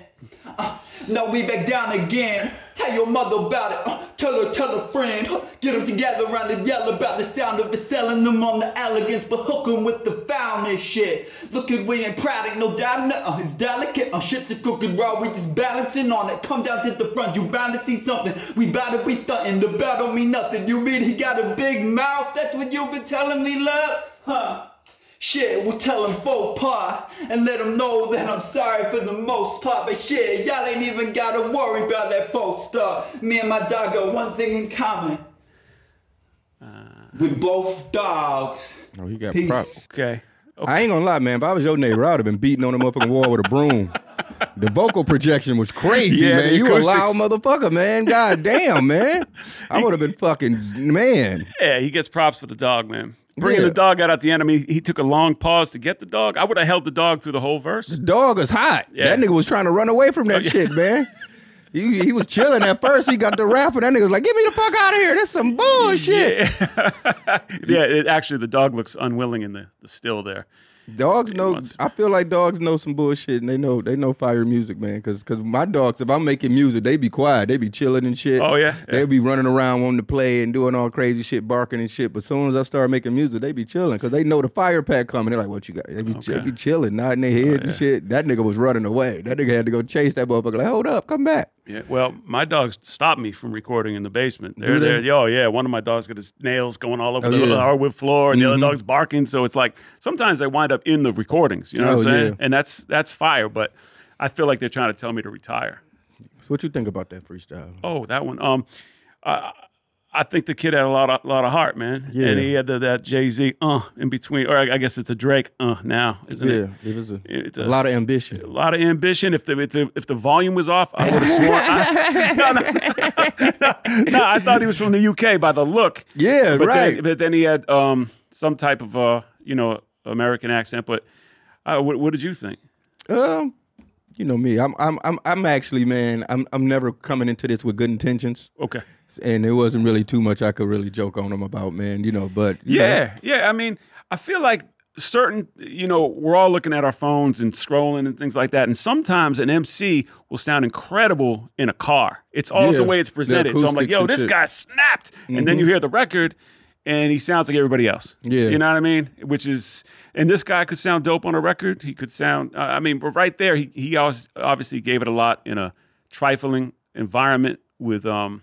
Uh, now we back down again. Tell your mother about it. Uh, tell her, tell a friend. Huh, get them together around and yell about the sound of it. Selling them on the elegance, but hook them with the foulness shit. Look at we ain't proud of no doubt. Uh, it's delicate. Uh, shit's a crooked road. We just balancing on it. Come down to the front. You bound to see something. We bout to be stunting. The bell don't mean nothing. You mean he got a big mouth? That's what you been telling me, love? Huh? Shit, we'll tell them faux pas and let them know that I'm sorry for the most part. But shit, y'all ain't even gotta worry about that faux stuff. Me and my dog got one thing in common. Uh, we both dogs. Oh, you got props. Okay. okay. I ain't gonna lie, man. If I was your neighbor, I would have been beating on the motherfucking wall with a broom. The vocal projection was crazy, yeah, man. You acoustics. A loud motherfucker, man. God damn, man. I would have been fucking, man. Yeah, he gets props for the dog, man. Bringing yeah. the dog out at the end. I mean, he took a long pause to get the dog. I would have held the dog through the whole verse. The dog is hot. Yeah. That nigga was trying to run away from that oh, yeah. shit, man. He, he was chilling at first. He got the rap, and that nigga was like, get me the fuck out of here. That's some bullshit. Yeah, yeah it, actually, the dog looks unwilling in the, the still there. Dogs know, wants... I feel like dogs know some bullshit, and they know they know fire music, man, because because my dogs, if I'm making music, they be quiet. They be chilling and shit. Oh, yeah? yeah. They be running around wanting to play and doing all crazy shit, barking and shit, but as soon as I start making music, they be chilling, because they know the fire pack coming. They're like, what you got? They be, okay. they be chilling, nodding their head oh, yeah. and shit. That nigga was running away. That nigga had to go chase that motherfucker, like, hold up, come back. Yeah, well, my dogs stopped me from recording in the basement. They're there. Oh, yeah. One of my dogs got his nails going all over oh, the yeah. hardwood floor, and mm-hmm. the other dog's barking. So it's like sometimes they wind up in the recordings. You know oh, what I'm saying? Yeah. And that's that's fire. But I feel like they're trying to tell me to retire. So what you think about that freestyle? Oh, that one. Um, I I think the kid had a lot of, lot of heart, man. Yeah. And he had the, that Jay-Z uh in between, or I, I guess it's a Drake uh now, isn't yeah, it? Yeah, it was a, it's a, a lot of ambition. A lot of ambition. If the if the, if the volume was off, I would have sworn. I, no, no, no, no, I thought he was from the U K by the look. Yeah, but right. Then, but then he had um some type of uh you know American accent. But uh, what, what did you think? Um. You know me. I'm I'm I'm I'm actually, man, I'm I'm never coming into this with good intentions. Okay. And there wasn't really too much I could really joke on them about, man, you know, but you Yeah. know. Yeah, I mean, I feel like certain, you know, we're all looking at our phones and scrolling and things like that, and sometimes an M C will sound incredible in a car. It's all yeah, the way it's presented. So I'm like, yo, this shit. guy snapped. Mm-hmm. And then you hear the record and he sounds like everybody else. Yeah. You know what I mean? Which is, and this guy could sound dope on a record. He could sound, uh, I mean, but right there, he he obviously gave it a lot in a trifling environment with, um,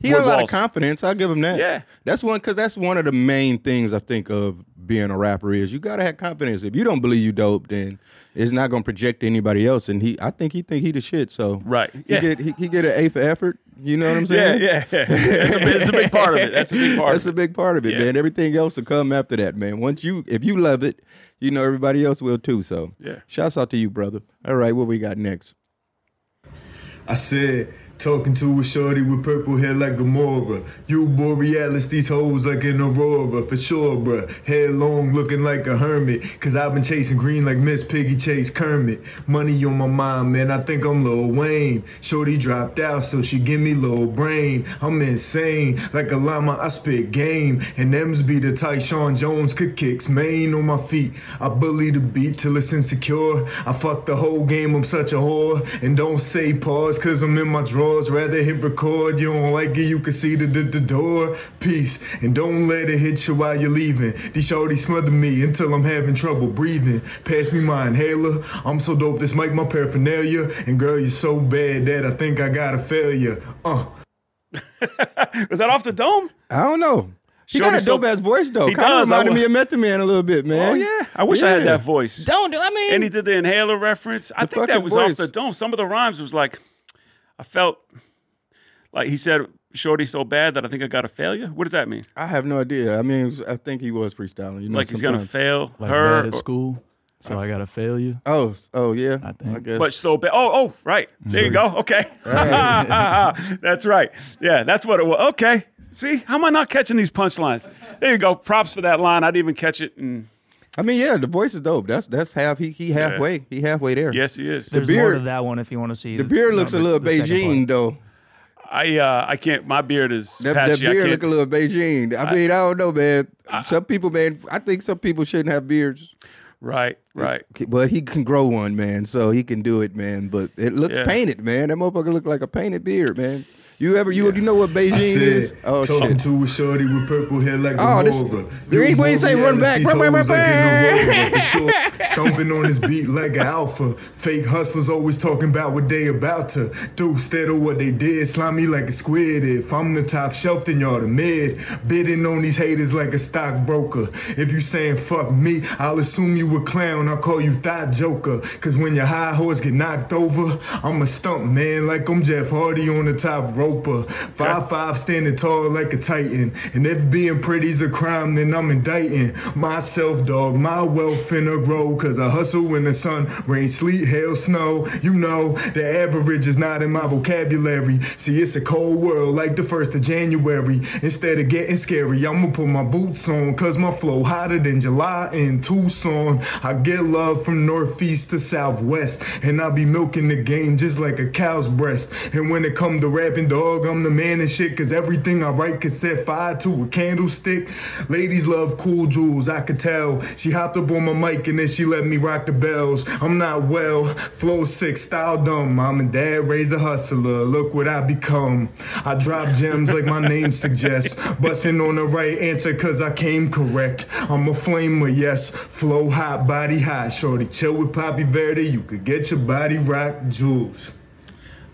he had a lot of confidence. I'll give him that. Yeah. That's one, because that's one of the main things I think of being a rapper is you got to have confidence. If you don't believe you dope, then it's not going to project to anybody else. And he, I think he think he the shit. So right. Yeah. He get, he, he get an A for effort. You know what I'm saying? Yeah, yeah, yeah. That's a, that's a big part of it. That's a big part. That's of it. a big part of it, yeah. man. Everything else will come after that, man. Once you, if you love it, you know everybody else will too. So yeah. Shouts out to you, brother. All right, what we got next? I said, talking to a shorty with purple hair like Gamora. You Borealis, these hoes like an Aurora, for sure, bruh. Hair long, looking like a hermit. Cause I've been chasing green like Miss Piggy chased Kermit. Money on my mind, man, I think I'm Lil Wayne. Shorty dropped out, so she give me Lil Brain. I'm insane, like a llama, I spit game. And M's be the tight Sean Jones, could kicks, mane on my feet. I bully the beat till it's insecure. I fuck the whole game, I'm such a whore. And don't say pause, cause I'm in my drawer. Rather hit record, you don't like it, you can see the, the, the door. Peace, and don't let it hit you while you're leaving. These shorties smother me until I'm having trouble breathing. Pass me my inhaler, I'm so dope, this mic my paraphernalia. And girl, you're so bad that I think I got a failure. Uh. Was that off the dome? I don't know. He Shorty got a dope so, ass voice though. He kind of reminded me of Method Man a little bit, man. Oh yeah, I wish yeah. I had that voice. Don't do. I mean, and he did the inhaler reference. I think that was voice. Off the dome. Some of the rhymes was like. I felt like he said, "Shorty so bad that I think I got a failure." What does that mean? I have no idea. I mean, was, I think he was freestyling. You know, like he's gonna fail like her bad at or, school, so I, I got a failure. Oh, oh yeah, I think. I guess. But so bad. Oh, oh, right. There you go. Okay, that's right. Yeah, that's what it was. Okay, see, how am I not catching these punchlines? There you go. Props for that line. I didn't even catch it. And I mean, yeah, the voice is dope. That's that's half he he halfway. Yeah. He halfway there. Yes, he is. The There's beard, more to that one if you want to see. The beard looks no, a little Beijing though. I uh I can't. My beard is that, patchy. That beard look a little Beijing. I, I mean, I don't know, man. I, some people, man. I think some people shouldn't have beards. Right, right. But he can grow one, man. So he can do it, man. But it looks yeah. painted, man. That motherfucker look like a painted beard, man. You ever, you, yeah. you know what Beijing said, is? Oh, talking shit. To a shorty with purple hair like oh, the Morgan. He ain't say run back. Run back, run back. For sure. Stomping on his beat like an alpha. Fake hustlers always talking about what they about to do. Stead of what they did. Slime me like a squid. If I'm the top shelf, then y'all the mid. Bidding on these haters like a stockbroker. If you saying fuck me, I'll assume you a clown. I'll call you thigh joker. Because when your high horse get knocked over, I'm a stump man like I'm Jeff Hardy on the top rope. Five five, standing tall like a titan. And if being pretty's a crime, then I'm indicting myself, dog. My wealth finna grow, cause I hustle in the sun, rain, sleet, hail, snow. You know, the average is not in my vocabulary. See, it's a cold world like the first of January. Instead of getting scary, I'ma put my boots on, cause my flow hotter than July in Tucson. I get love from northeast to southwest, and I be milking the game just like a cow's breast. And when it come to rapping, dog, I'm the man and shit, cause everything I write can set fire to a candlestick. Ladies love cool jewels, I could tell. She hopped up on my mic and then she let me rock the bells. I'm not well, flow sick, style dumb. Mom and dad raised a hustler, look what I become. I drop gems like my name suggests. Bustin' on the right answer cause I came correct. I'm a flamer, yes, flow hot, body hot. Shorty chill with Poppy Verde, you could get your body rock jewels.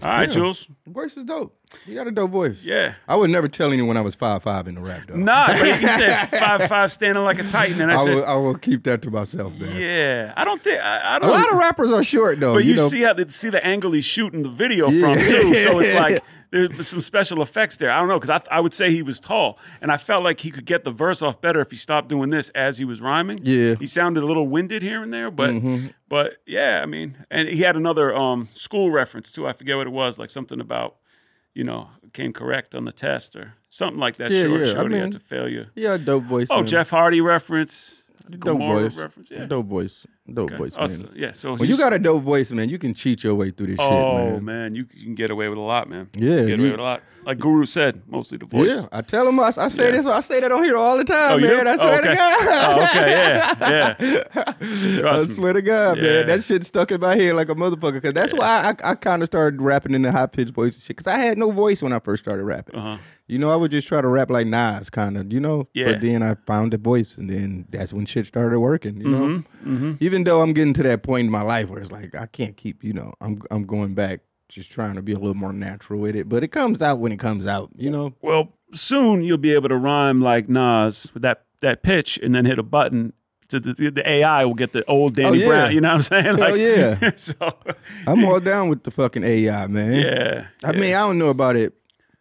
All right, yeah. Jules. The voice is dope. You got a dope voice. Yeah. I would never tell anyone I was five five in the rap, though. Nah, but he said five five standing like a titan. And I, I, said, will, I will keep that to myself, man. Yeah. I don't think... I, I don't, a lot of rappers are short, though. But you, you know? see how they, see the angle he's shooting the video yeah. from, too. So it's like... There's some special effects there. I don't know, because I I would say he was tall, and I felt like he could get the verse off better if he stopped doing this as he was rhyming. Yeah, he sounded a little winded here and there, but mm-hmm. but yeah, I mean, and he had another um, school reference too. I forget what it was, like something about, you know, came correct on the test or something like that. Yeah, short, yeah. Short, I mean, he had to failure. Yeah, dope voice. Oh, man. Jeff Hardy reference. Dope voice. Reference, yeah. dope voice, dope okay. voice, dope voice, man. Yeah, so when you got a dope voice, man, you can cheat your way through this oh, shit, man. Oh man, you, you can get away with a lot, man. Yeah, you get away you, with a lot. Like Guru said, mostly the voice. Yeah, I tell him I, I say yeah. this, I say that on here all the time, oh, man. I swear oh, okay. to God. Oh, okay, yeah, yeah. Trust I swear me. to God, yeah. man, that shit stuck in my head like a motherfucker. Because that's yeah. why I, I kind of started rapping in the high pitched voice and shit. Because I had no voice when I first started rapping. Uh-huh. You know, I would just try to rap like Nas, kind of, you know? Yeah. But then I found the voice, and then that's when shit started working, you know? Mm-hmm, mm-hmm. Even though I'm getting to that point in my life where it's like, I can't keep, you know, I'm I'm going back, just trying to be a little more natural with it. But it comes out when it comes out, you know? Well, soon you'll be able to rhyme like Nas with that, that pitch and then hit a button. To the, the A I will get the old Danny oh, yeah. Brown, you know what I'm saying? Like, oh yeah. So I'm all down with the fucking A I, man. Yeah. I yeah. mean, I don't know about it.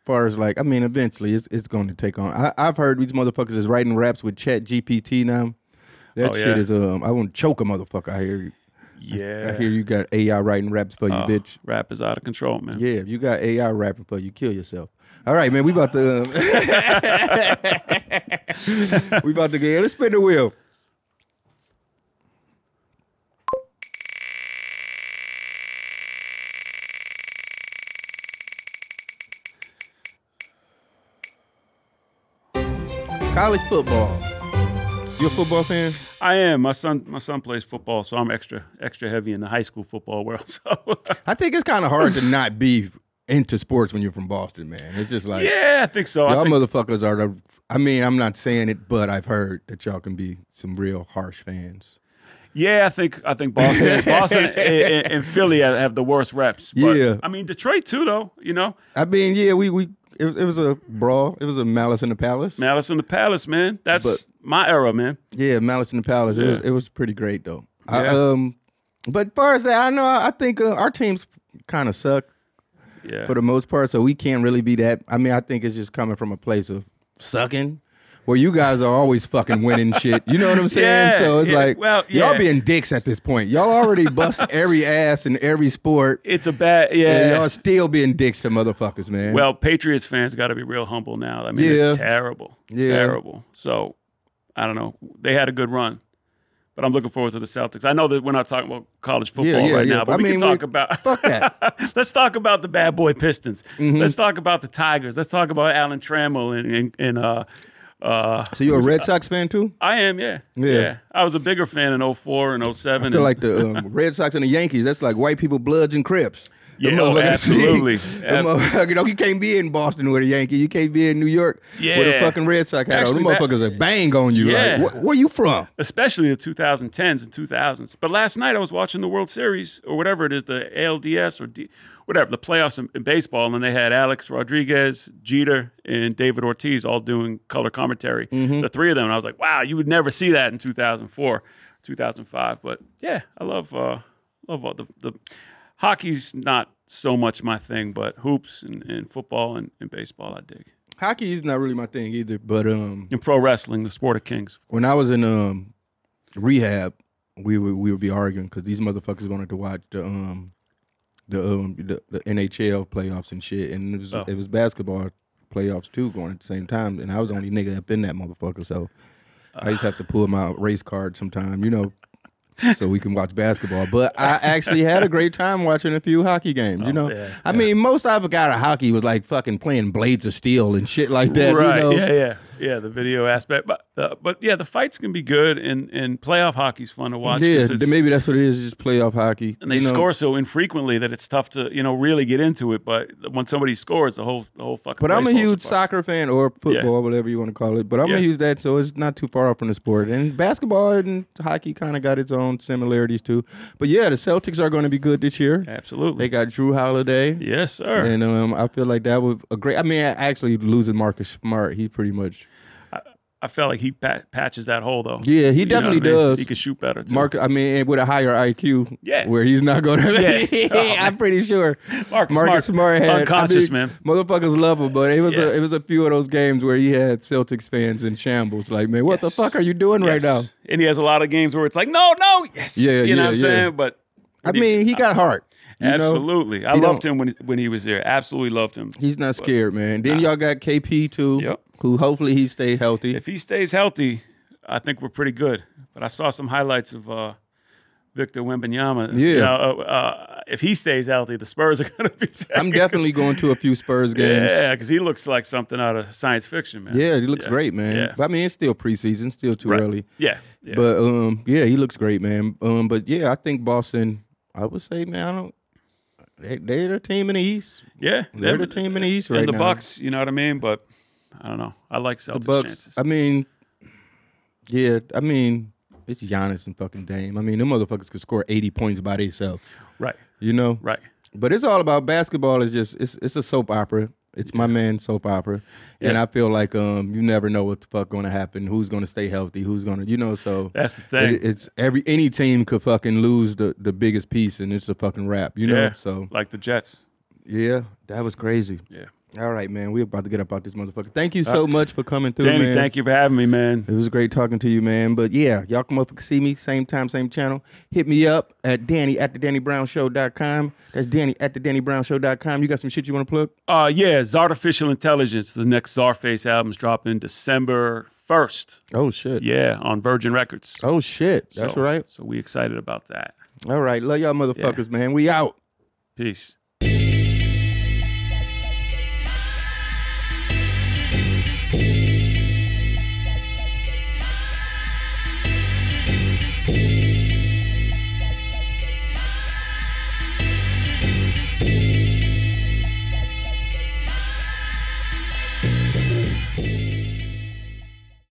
Far as like, I mean, eventually it's it's going to take on. I, I've heard these motherfuckers is writing raps with Chat G P T now. That oh, yeah. shit is um. I want to choke a motherfucker. I hear you. Yeah. I, I hear you got A I writing raps for oh, you, bitch. Rap is out of control, man. Yeah, if you got A I rapping for you, kill yourself. All right, man. We about to. Um, we about to get. Let's spin the wheel. College football. You a football fan? I am. My son, my son plays football, so I'm extra, extra heavy in the high school football world. So I think it's kind of hard to not be into sports when you're from Boston, man. It's just like, yeah, I think so. Y'all think... motherfuckers are the. I mean, I'm not saying it, but I've heard that y'all can be some real harsh fans. Yeah, I think I think Boston, Boston, and, and, and Philly have the worst reps. But, yeah, I mean Detroit too, though. You know, I mean, yeah, we we. It was, it was a brawl. It was a Malice in the Palace. Malice in the Palace, man. That's but, my era, man. Yeah, Malice in the Palace. Yeah. It was, it was pretty great, though. Yeah. I, um, but as far as that, I know, I think uh, our teams kind of suck yeah. for the most part, so we can't really be that. I mean, I think it's just coming from a place of sucking. Well, you guys are always fucking winning shit. You know what I'm saying? Yeah, so it's yeah, like, well, yeah. y'all being dicks at this point. Y'all already bust every ass in every sport. It's a bad, yeah. And y'all still being dicks to motherfuckers, man. Well, Patriots fans got to be real humble now. I mean, yeah. it's terrible. Yeah. Terrible. So, I don't know. They had a good run. But I'm looking forward to the Celtics. I know that we're not talking about college football yeah, yeah, right yeah. now, but I we mean, can talk we, about... Fuck that. Let's talk about the bad boy Pistons. Mm-hmm. Let's talk about the Tigers. Let's talk about Alan Trammell and... and, and uh, Uh, so you're a Red Sox fan too? I am, yeah. yeah. Yeah. I was a bigger fan in oh four and oh seven. I feel and... like the um, Red Sox and the Yankees, that's like white people, Bloods and Crips. Yeah, oh, absolutely. absolutely. You know, you can't be in Boston with a Yankee. You can't be in New York yeah. with a fucking Red Sox hat. Those motherfuckers are bang on you. Yeah. Like, where, where you from? Especially the two thousand tens and two thousands. But last night I was watching the World Series or whatever it is, the A L D S or D, whatever, the playoffs in, in baseball, and they had Alex Rodriguez, Jeter, and David Ortiz all doing color commentary. Mm-hmm. The three of them. And I was like, wow, you would never see that in two thousand four, two thousand five. But yeah, I love, uh, love all the... the Hockey's not so much my thing, but hoops and, and football and, and baseball I dig. Hockey is not really my thing either, but um, in pro wrestling, the sport of kings. When I was in um rehab, we would we would be arguing because these motherfuckers wanted to watch the um the um the, the N H L playoffs and shit, and it was oh. it was basketball playoffs too going at the same time, and I was the only nigga up in that motherfucker, so uh. I just have to pull my race card sometime, you know. So we can watch basketball. But I actually had a great time watching a few hockey games, you know? Oh, yeah, I yeah. mean, most I've got of hockey was like fucking playing Blades of Steel and shit like that, right. you know? Yeah, yeah, Yeah, the video aspect, but uh, but yeah, the fights can be good, and, and playoff hockey's fun to watch. Yeah, maybe that's what it is, just playoff hockey. And they you know? score so infrequently that it's tough to you know really get into it. But when somebody scores, the whole the whole fucking. But I'm a huge soccer fan, or football, yeah. whatever you want to call it. But I'm yeah. a huge that, so it's not too far off from the sport. And basketball and hockey kind of got its own similarities too. But yeah, the Celtics are going to be good this year. Absolutely, they got Drew Holiday. Yes, sir. And um, I feel like that was a great. I mean, actually losing Marcus Smart, he pretty much. I felt like he pat- patches that hole, though. Yeah, he you definitely know what I mean? does. He can shoot better, too. Mark, I mean, with a higher I Q, yeah. where he's not going to... Yeah. yeah oh, I'm pretty sure. Marcus, Marcus Smart, Smart had... Unconscious, I mean, man. Motherfuckers love him, but it was, yeah. a, it was a few of those games where he had Celtics fans in shambles. Like, man, what yes. the fuck are you doing yes. right now? And he has a lot of games where it's like, no, no, yes. Yeah, you yeah, know what I'm yeah. saying? But... I mean, he got heart. You Absolutely. Know? I he loved don't. him when when he was there. Absolutely loved him. He's not but, scared, man. Then nah. y'all got K P, too, yep. who hopefully he stays healthy. If he stays healthy, I think we're pretty good. But I saw some highlights of uh, Victor Wembanyama. Yeah. You know, uh, uh, if he stays healthy, the Spurs are going to be taking I'm definitely going to a few Spurs games. Yeah, because he looks like something out of science fiction, man. Yeah, he looks yeah. great, man. Yeah. But, I mean, it's still preseason. Still too right. early. Yeah. yeah. But, um, yeah, he looks great, man. Um, but, yeah, I think Boston, I would say, man, I don't. They, they're the team in the East. Yeah. They're, they're the team in the East right now. And the Bucks, you know what I mean? But I don't know. I like Celtics' the Bucks, chances. I mean, yeah. I mean, it's Giannis and fucking Dame. I mean, them motherfuckers could score eighty points by themselves. Right. You know? Right. But it's all about basketball. It's just, it's it's a soap opera. It's yeah. my man's soap opera. Yeah. And I feel like um, you never know what the fuck going to happen, who's going to stay healthy, who's going to, you know, so. That's the thing. It, it's every any team could fucking lose the, the biggest piece, and it's a fucking wrap, you know? Yeah, so like the Jets. Yeah, that was crazy. Yeah. All right, man, we're about to get up out this motherfucker. Thank you so uh, much for coming through, Danny, man. Thank you for having me, man. It was great talking to you, man. But, yeah, y'all come up and see me, same time, same channel. Hit me up at Danny at the Danny Brown Show dot com. That's Danny at the Danny Brown Show dot com. You got some shit you want to plug? Uh, yeah, Czartificial Intelligence. The next Czarface album's dropping December first. Oh, shit. Yeah, on Virgin Records. Oh, shit. That's so, right. So we excited about that. All right. Love y'all motherfuckers, yeah. man. We out. Peace.